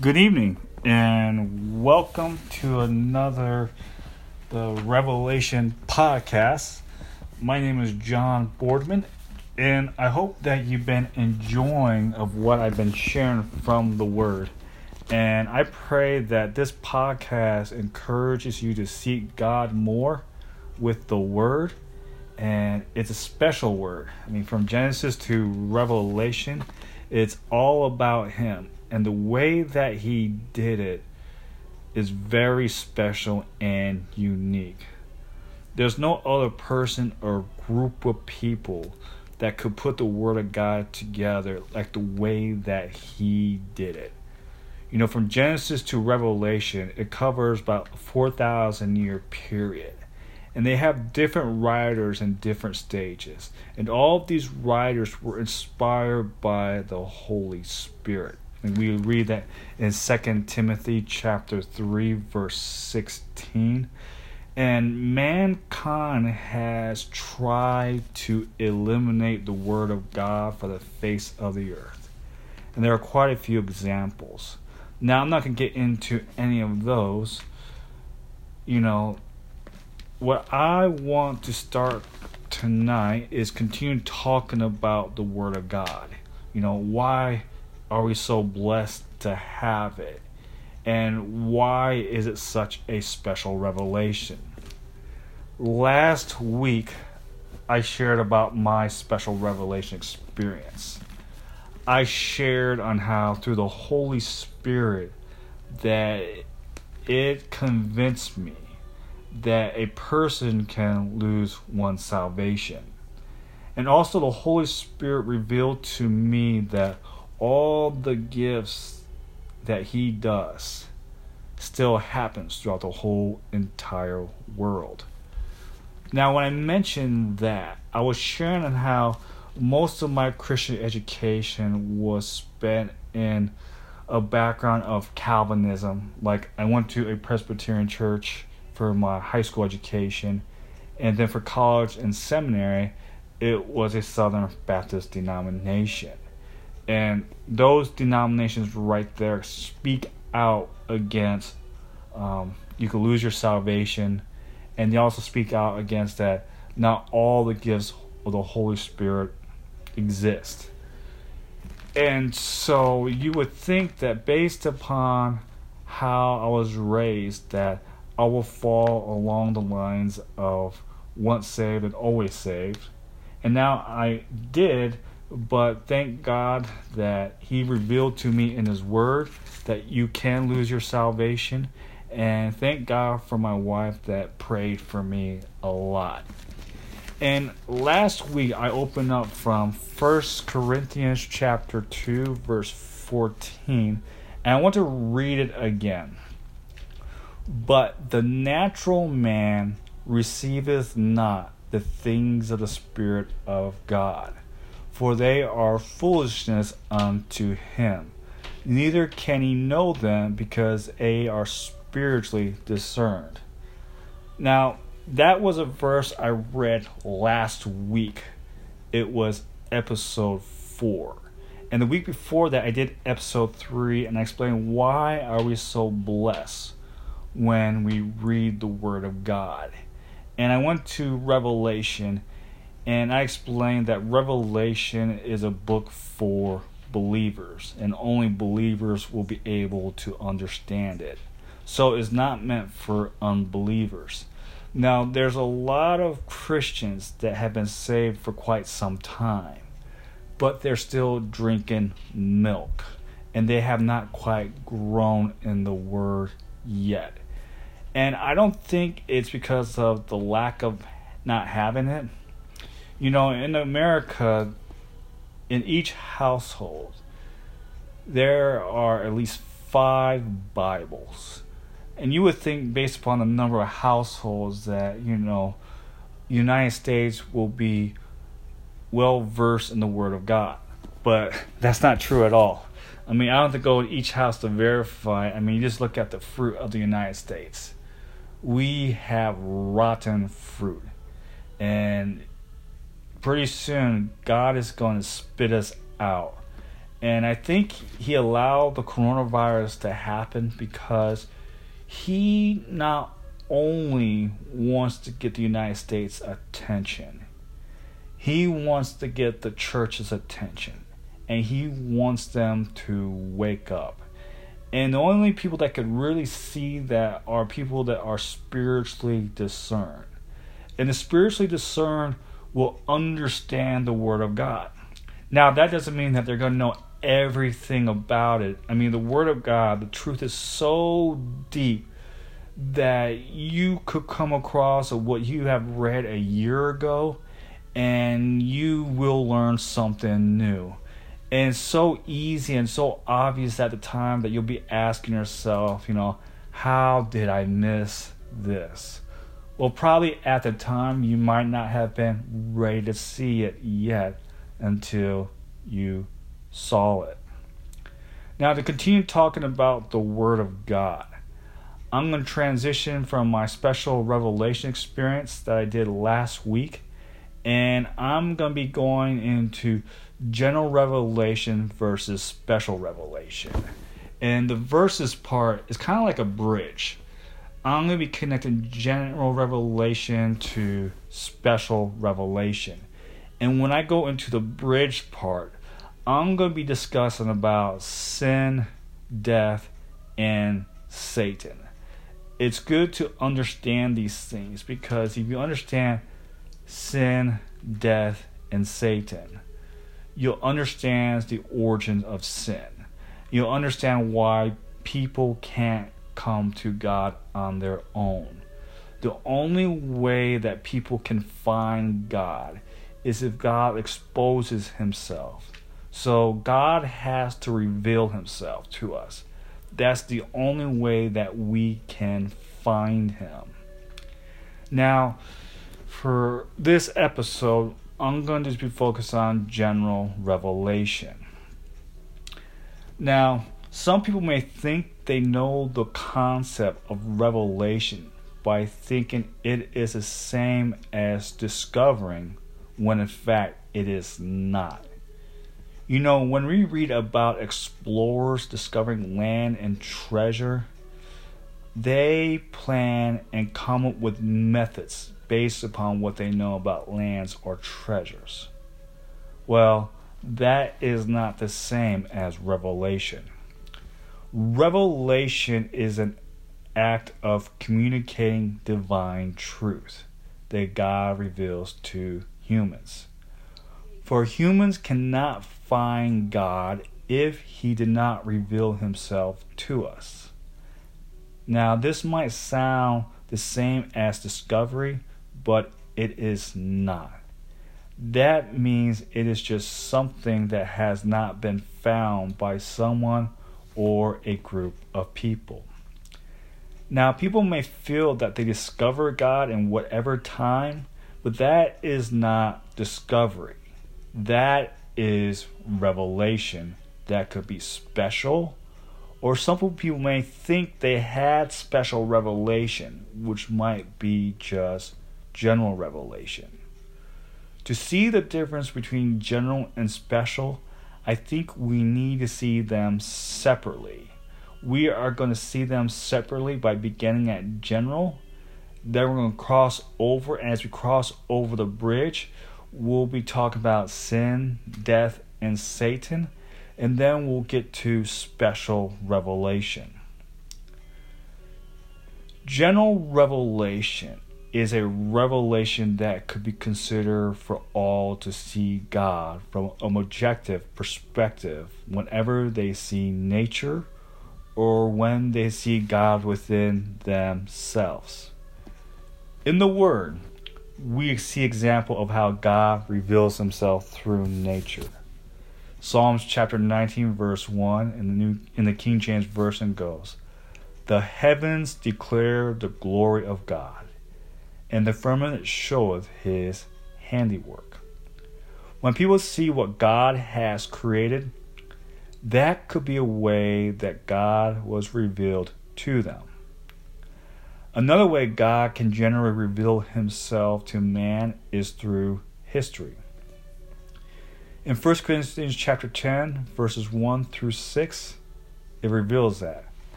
Good evening, and welcome to another The Revelation Podcast. My name is John Boardman, and I hope that you've been enjoying of what I've been sharing from the Word. And I pray that this podcast encourages you to seek God more with the Word, and it's a special Word. I mean, from Genesis to Revelation, it's all about Him. And the way that He did it is very special and unique. There's no other person or group of people that could put the Word of God together like the way that He did it. You know, from Genesis to Revelation, it covers about a 4,000-year period. And they have different writers in different stages. And all of these writers were inspired by the Holy Spirit. And we read that in Second Timothy chapter 3, verse 16. And mankind has tried to eliminate the Word of God from the face of the earth. And there are quite a few examples. Now, I'm not going to get into any of those. You know, what I want to start tonight is continue talking about the Word of God. You know, why are we so blessed to have it? And why is it such a special revelation? Last week, I shared about my special revelation experience. I shared on how through the Holy Spirit that it convinced me that a person can lose one's salvation. And also the Holy Spirit revealed to me that all the gifts that He does still happens throughout the whole entire world. Now, when I mentioned that, I was sharing on how most of my Christian education was spent in a background of Calvinism. Like, I went to a Presbyterian church for my high school education, and then for college and seminary, it was a Southern Baptist denomination. And those denominations right there speak out against you can lose your salvation. And they also speak out against that not all the gifts of the Holy Spirit exist. And so you would think that based upon how I was raised that I will fall along the lines of once saved and always saved. And now I did. But thank God that He revealed to me in His Word that you can lose your salvation. And thank God for my wife that prayed for me a lot. And last week I opened up from 1 Corinthians chapter 2 verse 14. And I want to read it again. But the natural man receiveth not the things of the Spirit of God, for they are foolishness unto him. Neither can he know them, because they are spiritually discerned. Now, that was a verse I read last week. It was episode 4. And the week before that, I did episode 3, and I explained why are we so blessed when we read the Word of God. And I went to Revelation, and I explained that Revelation is a book for believers, and only believers will be able to understand it. So it's not meant for unbelievers. Now, there's a lot of Christians that have been saved for quite some time, but they're still drinking milk, and they have not quite grown in the Word yet. And I don't think it's because of the lack of not having it. You know, in America, in each household, there are at least 5 Bibles. And you would think, based upon the number of households, that, you know, United States will be well-versed in the Word of God. But that's not true at all. I mean, I don't have to go to each house to verify. I mean, you just look at the fruit of the United States. We have rotten fruit. And pretty soon, God is going to spit us out. And I think he allowed the coronavirus to happen because he not only wants to get the United States' attention, he wants to get the church's attention, and he wants them to wake up. And the only people that could really see that are people that are spiritually discerned. And the spiritually discerned will understand the Word of God. Now, that doesn't mean that they're going to know everything about it. I mean, the Word of God, the truth is so deep that you could come across what you have read a year ago and you will learn something new. And it's so easy and so obvious at the time that you'll be asking yourself, you know, how did I miss this? Well, probably at the time you might not have been ready to see it yet until you saw it. Now, to continue talking about the Word of God, I'm going to transition from my special revelation experience that I did last week, and I'm going to be going into general revelation versus special revelation. And the verses part is kind of like a bridge. I'm going to be connecting general revelation to special revelation. And when I go into the bridge part, I'm going to be discussing about sin, death, and Satan. It's good to understand these things, because if you understand sin, death, and Satan, you'll understand the origin of sin. You'll understand why people can't come to God on their own. The only way that people can find God is if God exposes himself. So God has to reveal himself to us. That's the only way that we can find him. Now, for this episode, I'm going to just be focused on general revelation. Now, some people may think they know the concept of revelation by thinking it is the same as discovering, when in fact it is not. You know, when we read about explorers discovering land and treasure, they plan and come up with methods based upon what they know about lands or treasures. Well, that is not the same as revelation. Revelation is an act of communicating divine truth that God reveals to humans. For humans cannot find God if he did not reveal himself to us. Now, this might sound the same as discovery, but it is not. That means it is just something that has not been found by someone or a group of people. Now, people may feel that they discover God in whatever time, but that is not discovery. That is revelation. That could be special, or some people may think they had special revelation, which might be just general revelation. To see the difference between general and special, I think we need to see them separately. We are going to see them separately by beginning at general. Then we're going to cross over, and as we cross over the bridge, we'll be talking about sin, death, and Satan. And then we'll get to special revelation. General revelation is a revelation that could be considered for all to see God from an objective perspective whenever they see nature or when they see God within themselves. In the Word, we see example of how God reveals himself through nature. Psalms chapter 19 verse 1 in the King James Version goes, "The heavens declare the glory of God, and the firmament showeth his handiwork." When people see what God has created, that could be a way that God was revealed to them. Another way God can generally reveal himself to man is through history. In 1 Corinthians chapter 10, verses 1 through 6, it reveals that.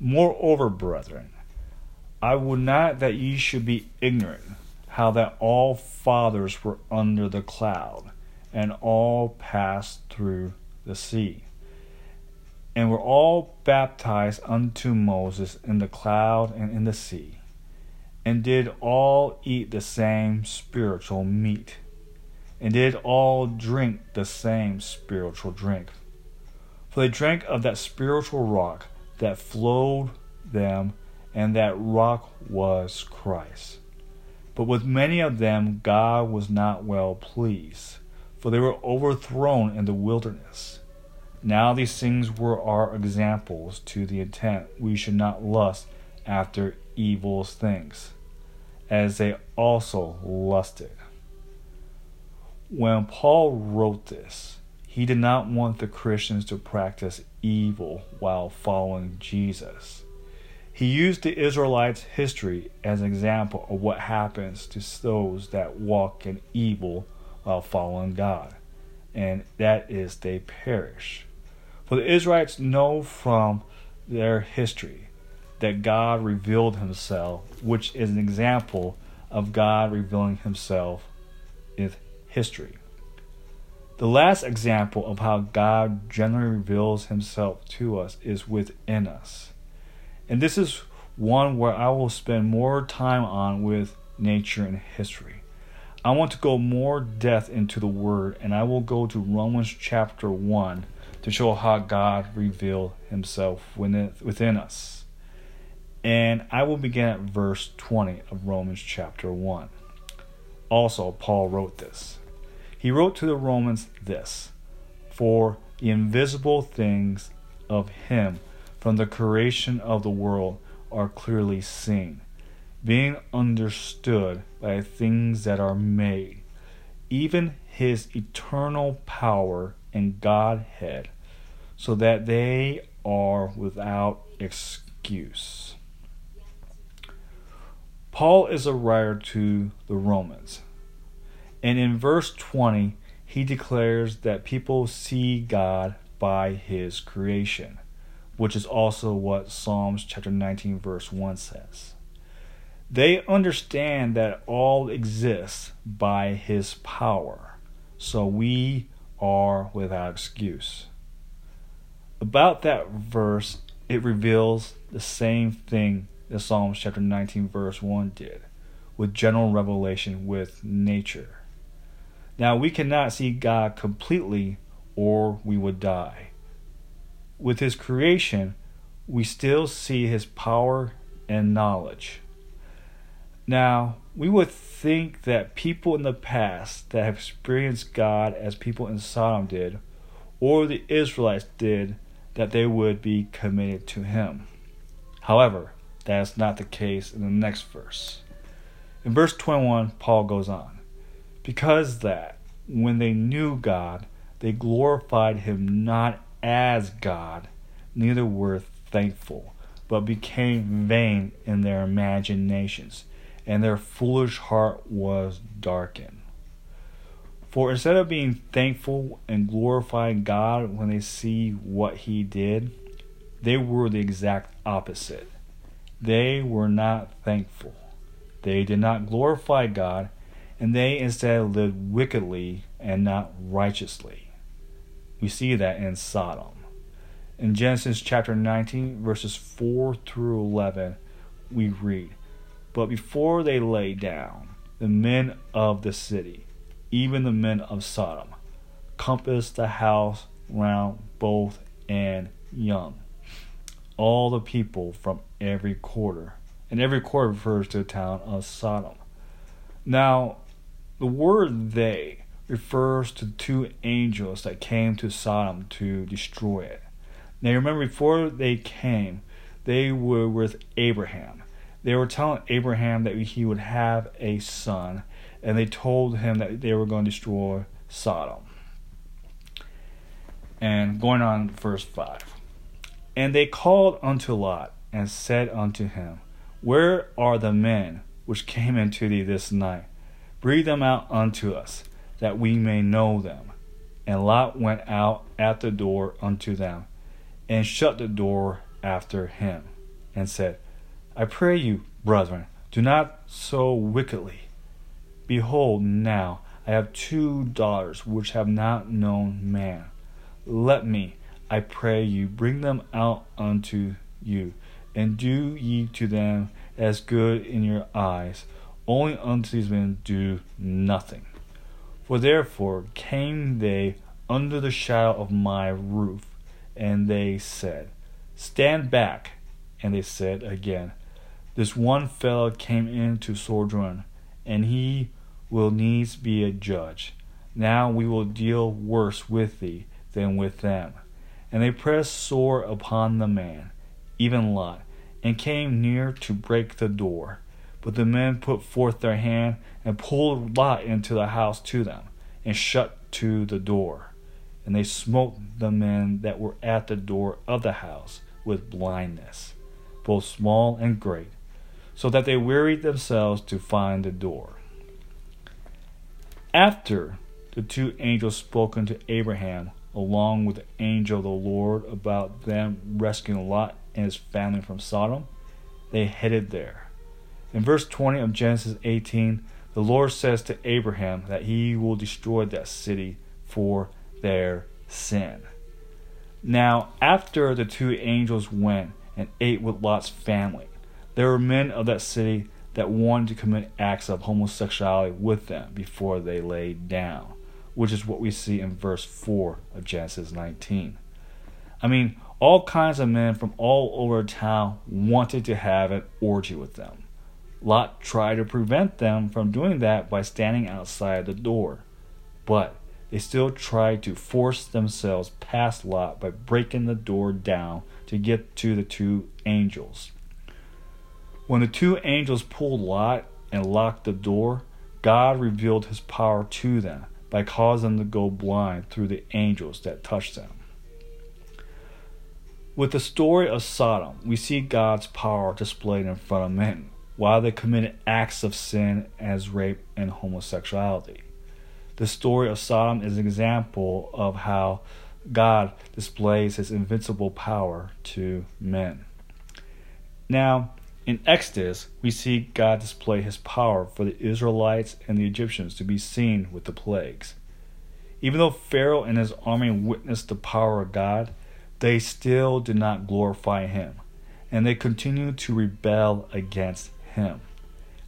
Moreover, brethren, I would not that ye should be ignorant, how that all fathers were under the cloud, and all passed through the sea, and were all baptized unto Moses in the cloud and in the sea, and did all eat the same spiritual meat, and did all drink the same spiritual drink. For they drank of that spiritual rock that flowed them, and that rock was Christ. But with many of them God was not well pleased, for they were overthrown in the wilderness. Now these things were our examples, to the intent we should not lust after evil things, as they also lusted. When Paul wrote this, he did not want the Christians to practice evil while following Jesus. He used the Israelites' history as an example of what happens to those that walk in evil while following God, and that is, they perish. For the Israelites know from their history that God revealed himself, which is an example of God revealing himself in history. The last example of how God generally reveals himself to us is within us. And this is one where I will spend more time on, with nature and history. I want to go more depth into the word, and I will go to Romans chapter 1 to show how God revealed himself within us. And I will begin at verse 20 of Romans chapter 1. Also, Paul wrote this. He wrote to the Romans this: for the invisible things of him from the creation of the world are clearly seen, being understood by things that are made, even his eternal power and Godhead, so that they are without excuse. Paul is a writer to the Romans, and in verse 20, he declares that people see God by his creation, which is also what Psalms chapter 19 verse 1 says. They understand that all exists by his power, so we are without excuse. About that verse, it reveals the same thing that Psalms chapter 19 verse 1 did, with general revelation with nature. Now, we cannot see God completely, or we would die. With his creation, we still see his power and knowledge. Now, we would think that people in the past that have experienced God as people in Sodom did, or the Israelites did, that they would be committed to him. However, that is not the case in the next verse. In verse 21, Paul goes on, because that when they knew God, they glorified him not as God, neither were thankful, but became vain in their imaginations, and their foolish heart was darkened. For instead of being thankful and glorifying God when they see what he did, they were the exact opposite. They were not thankful. They did not glorify God, and they instead lived wickedly and not righteously. We see that in Sodom. In Genesis chapter 19, verses 4 through 11, we read, but before they lay down, the men of the city, even the men of Sodom, compassed the house round, both and young, all the people from every quarter. And every quarter refers to the town of Sodom. Now, the word they refers to two angels that came to Sodom to destroy it. Now, remember, before they came, they were with Abraham. They were telling Abraham that he would have a son, and they told him that they were going to destroy Sodom. And going on to verse 5. And they called unto Lot, and said unto him, where are the men which came into thee this night? Bring them out unto us, that we may know them. And Lot went out at the door unto them, and shut the door after him, and said, I pray you, brethren, do not so wickedly. Behold, now I have 2 daughters which have not known man. Let me, I pray you, bring them out unto you, and do ye to them as good in your eyes. Only unto these men do nothing. For therefore came they under the shadow of my roof, and they said, Stand back. And they said again, This one fellow came in to sojourn, and he will needs be a judge. Now we will deal worse with thee than with them. And they pressed sore upon the man, even Lot, and came near to break the door. But the men put forth their hand, and pulled Lot into the house to them, and shut to the door. And they smote the men that were at the door of the house with blindness, both small and great, so that they wearied themselves to find the door. After the 2 angels spoke unto Abraham, along with the angel of the Lord, about them rescuing Lot and his family from Sodom, they headed there. In verse 20 of Genesis 18, the Lord says to Abraham that he will destroy that city for their sin. Now, after the 2 angels went and ate with Lot's family, there were men of that city that wanted to commit acts of homosexuality with them before they lay down, which is what we see in verse 4 of Genesis 19. I mean, all kinds of men from all over town wanted to have an orgy with them. Lot tried to prevent them from doing that by standing outside the door, but they still tried to force themselves past Lot by breaking the door down to get to the 2 angels. When the 2 angels pulled Lot and locked the door, God revealed his power to them by causing them to go blind through the angels that touched them. With the story of Sodom, we see God's power displayed in front of men while they committed acts of sin as rape and homosexuality. The story of Sodom is an example of how God displays his invincible power to men. Now, in Exodus, we see God display his power for the Israelites and the Egyptians to be seen with the plagues. Even though Pharaoh and his army witnessed the power of God, they still did not glorify him, and they continued to rebel against him.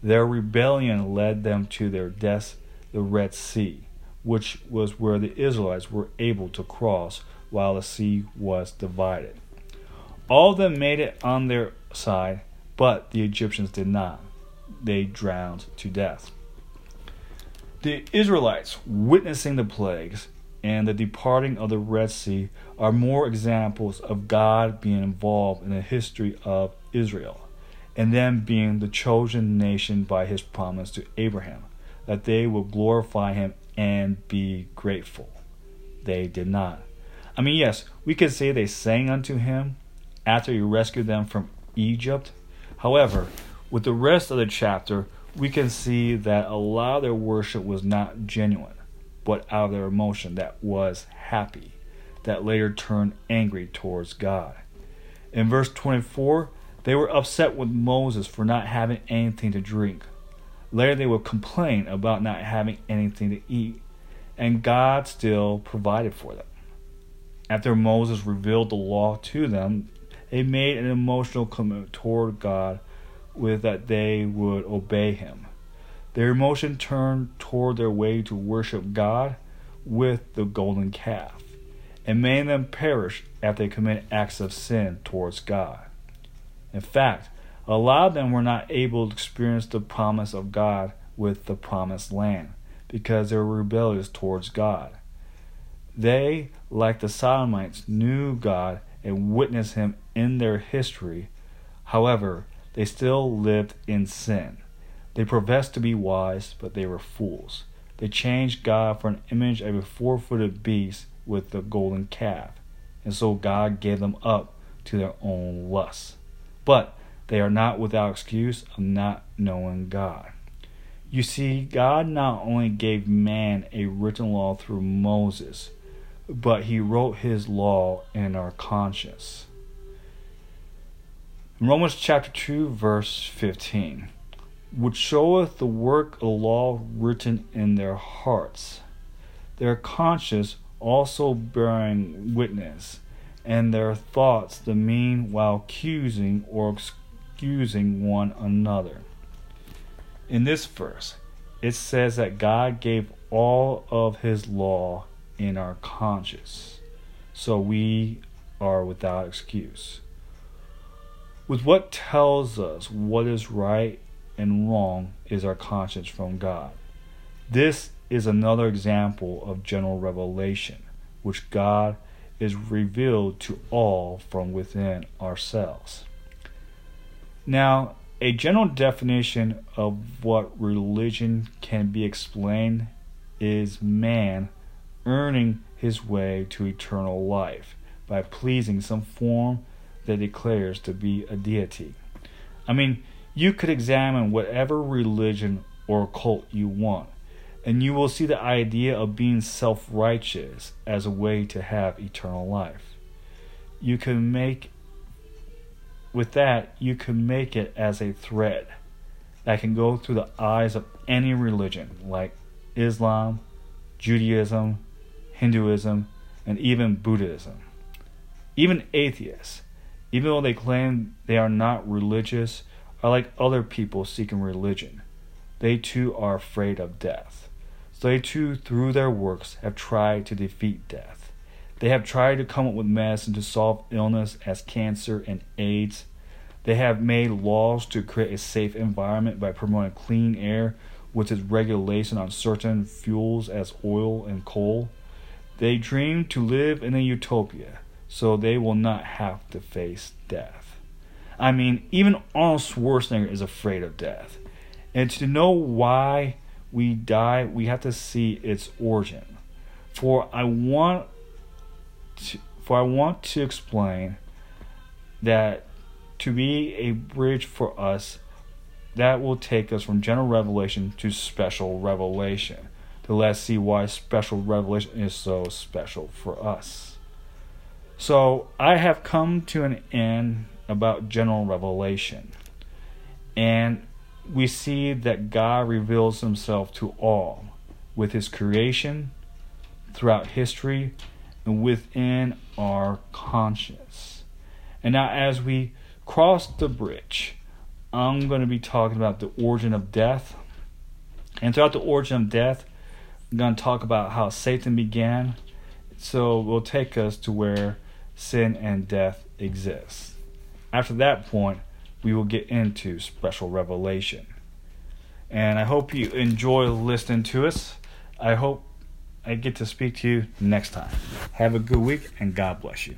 Their rebellion led them to their death, the Red Sea, which was where the Israelites were able to cross while the sea was divided. All of them made it on their side, but the Egyptians did not. They drowned to death. The Israelites, witnessing the plagues and the departing of the Red Sea, are more examples of God being involved in the history of Israel, and them being the chosen nation by his promise to Abraham, that they will glorify him and be grateful. They did not. I mean, yes, we could say they sang unto him after he rescued them from Egypt. However, with the rest of the chapter, we can see that a lot of their worship was not genuine, but out of their emotion that was happy, that later turned angry towards God. In verse 24, they were upset with Moses for not having anything to drink. Later they would complain about not having anything to eat, and God still provided for them. After Moses revealed the law to them, they made an emotional commitment toward God with that they would obey him. Their emotion turned toward their way to worship God with the golden calf, and made them perish after they committed acts of sin towards God. In fact, a lot of them were not able to experience the promise of God with the promised land because they were rebellious towards God. They, like the Sodomites, knew God and witnessed him in their history. However, they still lived in sin. They professed to be wise, but they were fools. They changed God for an image of a 4-footed beast with the golden calf, and so God gave them up to their own lusts. But they are not without excuse of not knowing God. You see, God not only gave man a written law through Moses, but he wrote his law in our conscience. Romans chapter 2, verse 15. Which showeth the work of the law written in their hearts, their conscience also bearing witness, and their thoughts the mean while accusing or excusing one another. In this verse, it says that God gave all of his law in our conscience, so we are without excuse. With what tells us what is right and wrong is our conscience from God. This is another example of general revelation, which God is revealed to all from within ourselves. Now, a general definition of what religion can be explained is man earning his way to eternal life by pleasing some form that declares to be a deity. I mean, you could examine whatever religion or cult you want, and you will see the idea of being self-righteous as a way to have eternal life. You can make it as a thread that can go through the eyes of any religion, like Islam, Judaism, Hinduism, and even Buddhism. Even atheists, even though they claim they are not religious, are like other people seeking religion. They too are afraid of death. So they too, through their works, have tried to defeat death. They have tried to come up with medicine to solve illness as cancer and AIDS. They have made laws to create a safe environment by promoting clean air with its regulation on certain fuels as oil and coal. They dream to live in a utopia, so they will not have to face death. I mean, even Arnold Schwarzenegger is afraid of death. And to know why we die, we have to see its origin. For I want to explain that to be a bridge for us that will take us from general revelation to special revelation. To let's see why special revelation is so special for us. So I have come to an end about general revelation. And we see that God reveals himself to all with his creation, throughout history, and within our conscience. And now as we cross the bridge, I'm going to be talking about the origin of death. And throughout the origin of death, I'm going to talk about how Satan began. So it will take us to where sin and death exists. After that point, we will get into special revelation. And I hope you enjoy listening to us. I hope I get to speak to you next time. Have a good week and God bless you.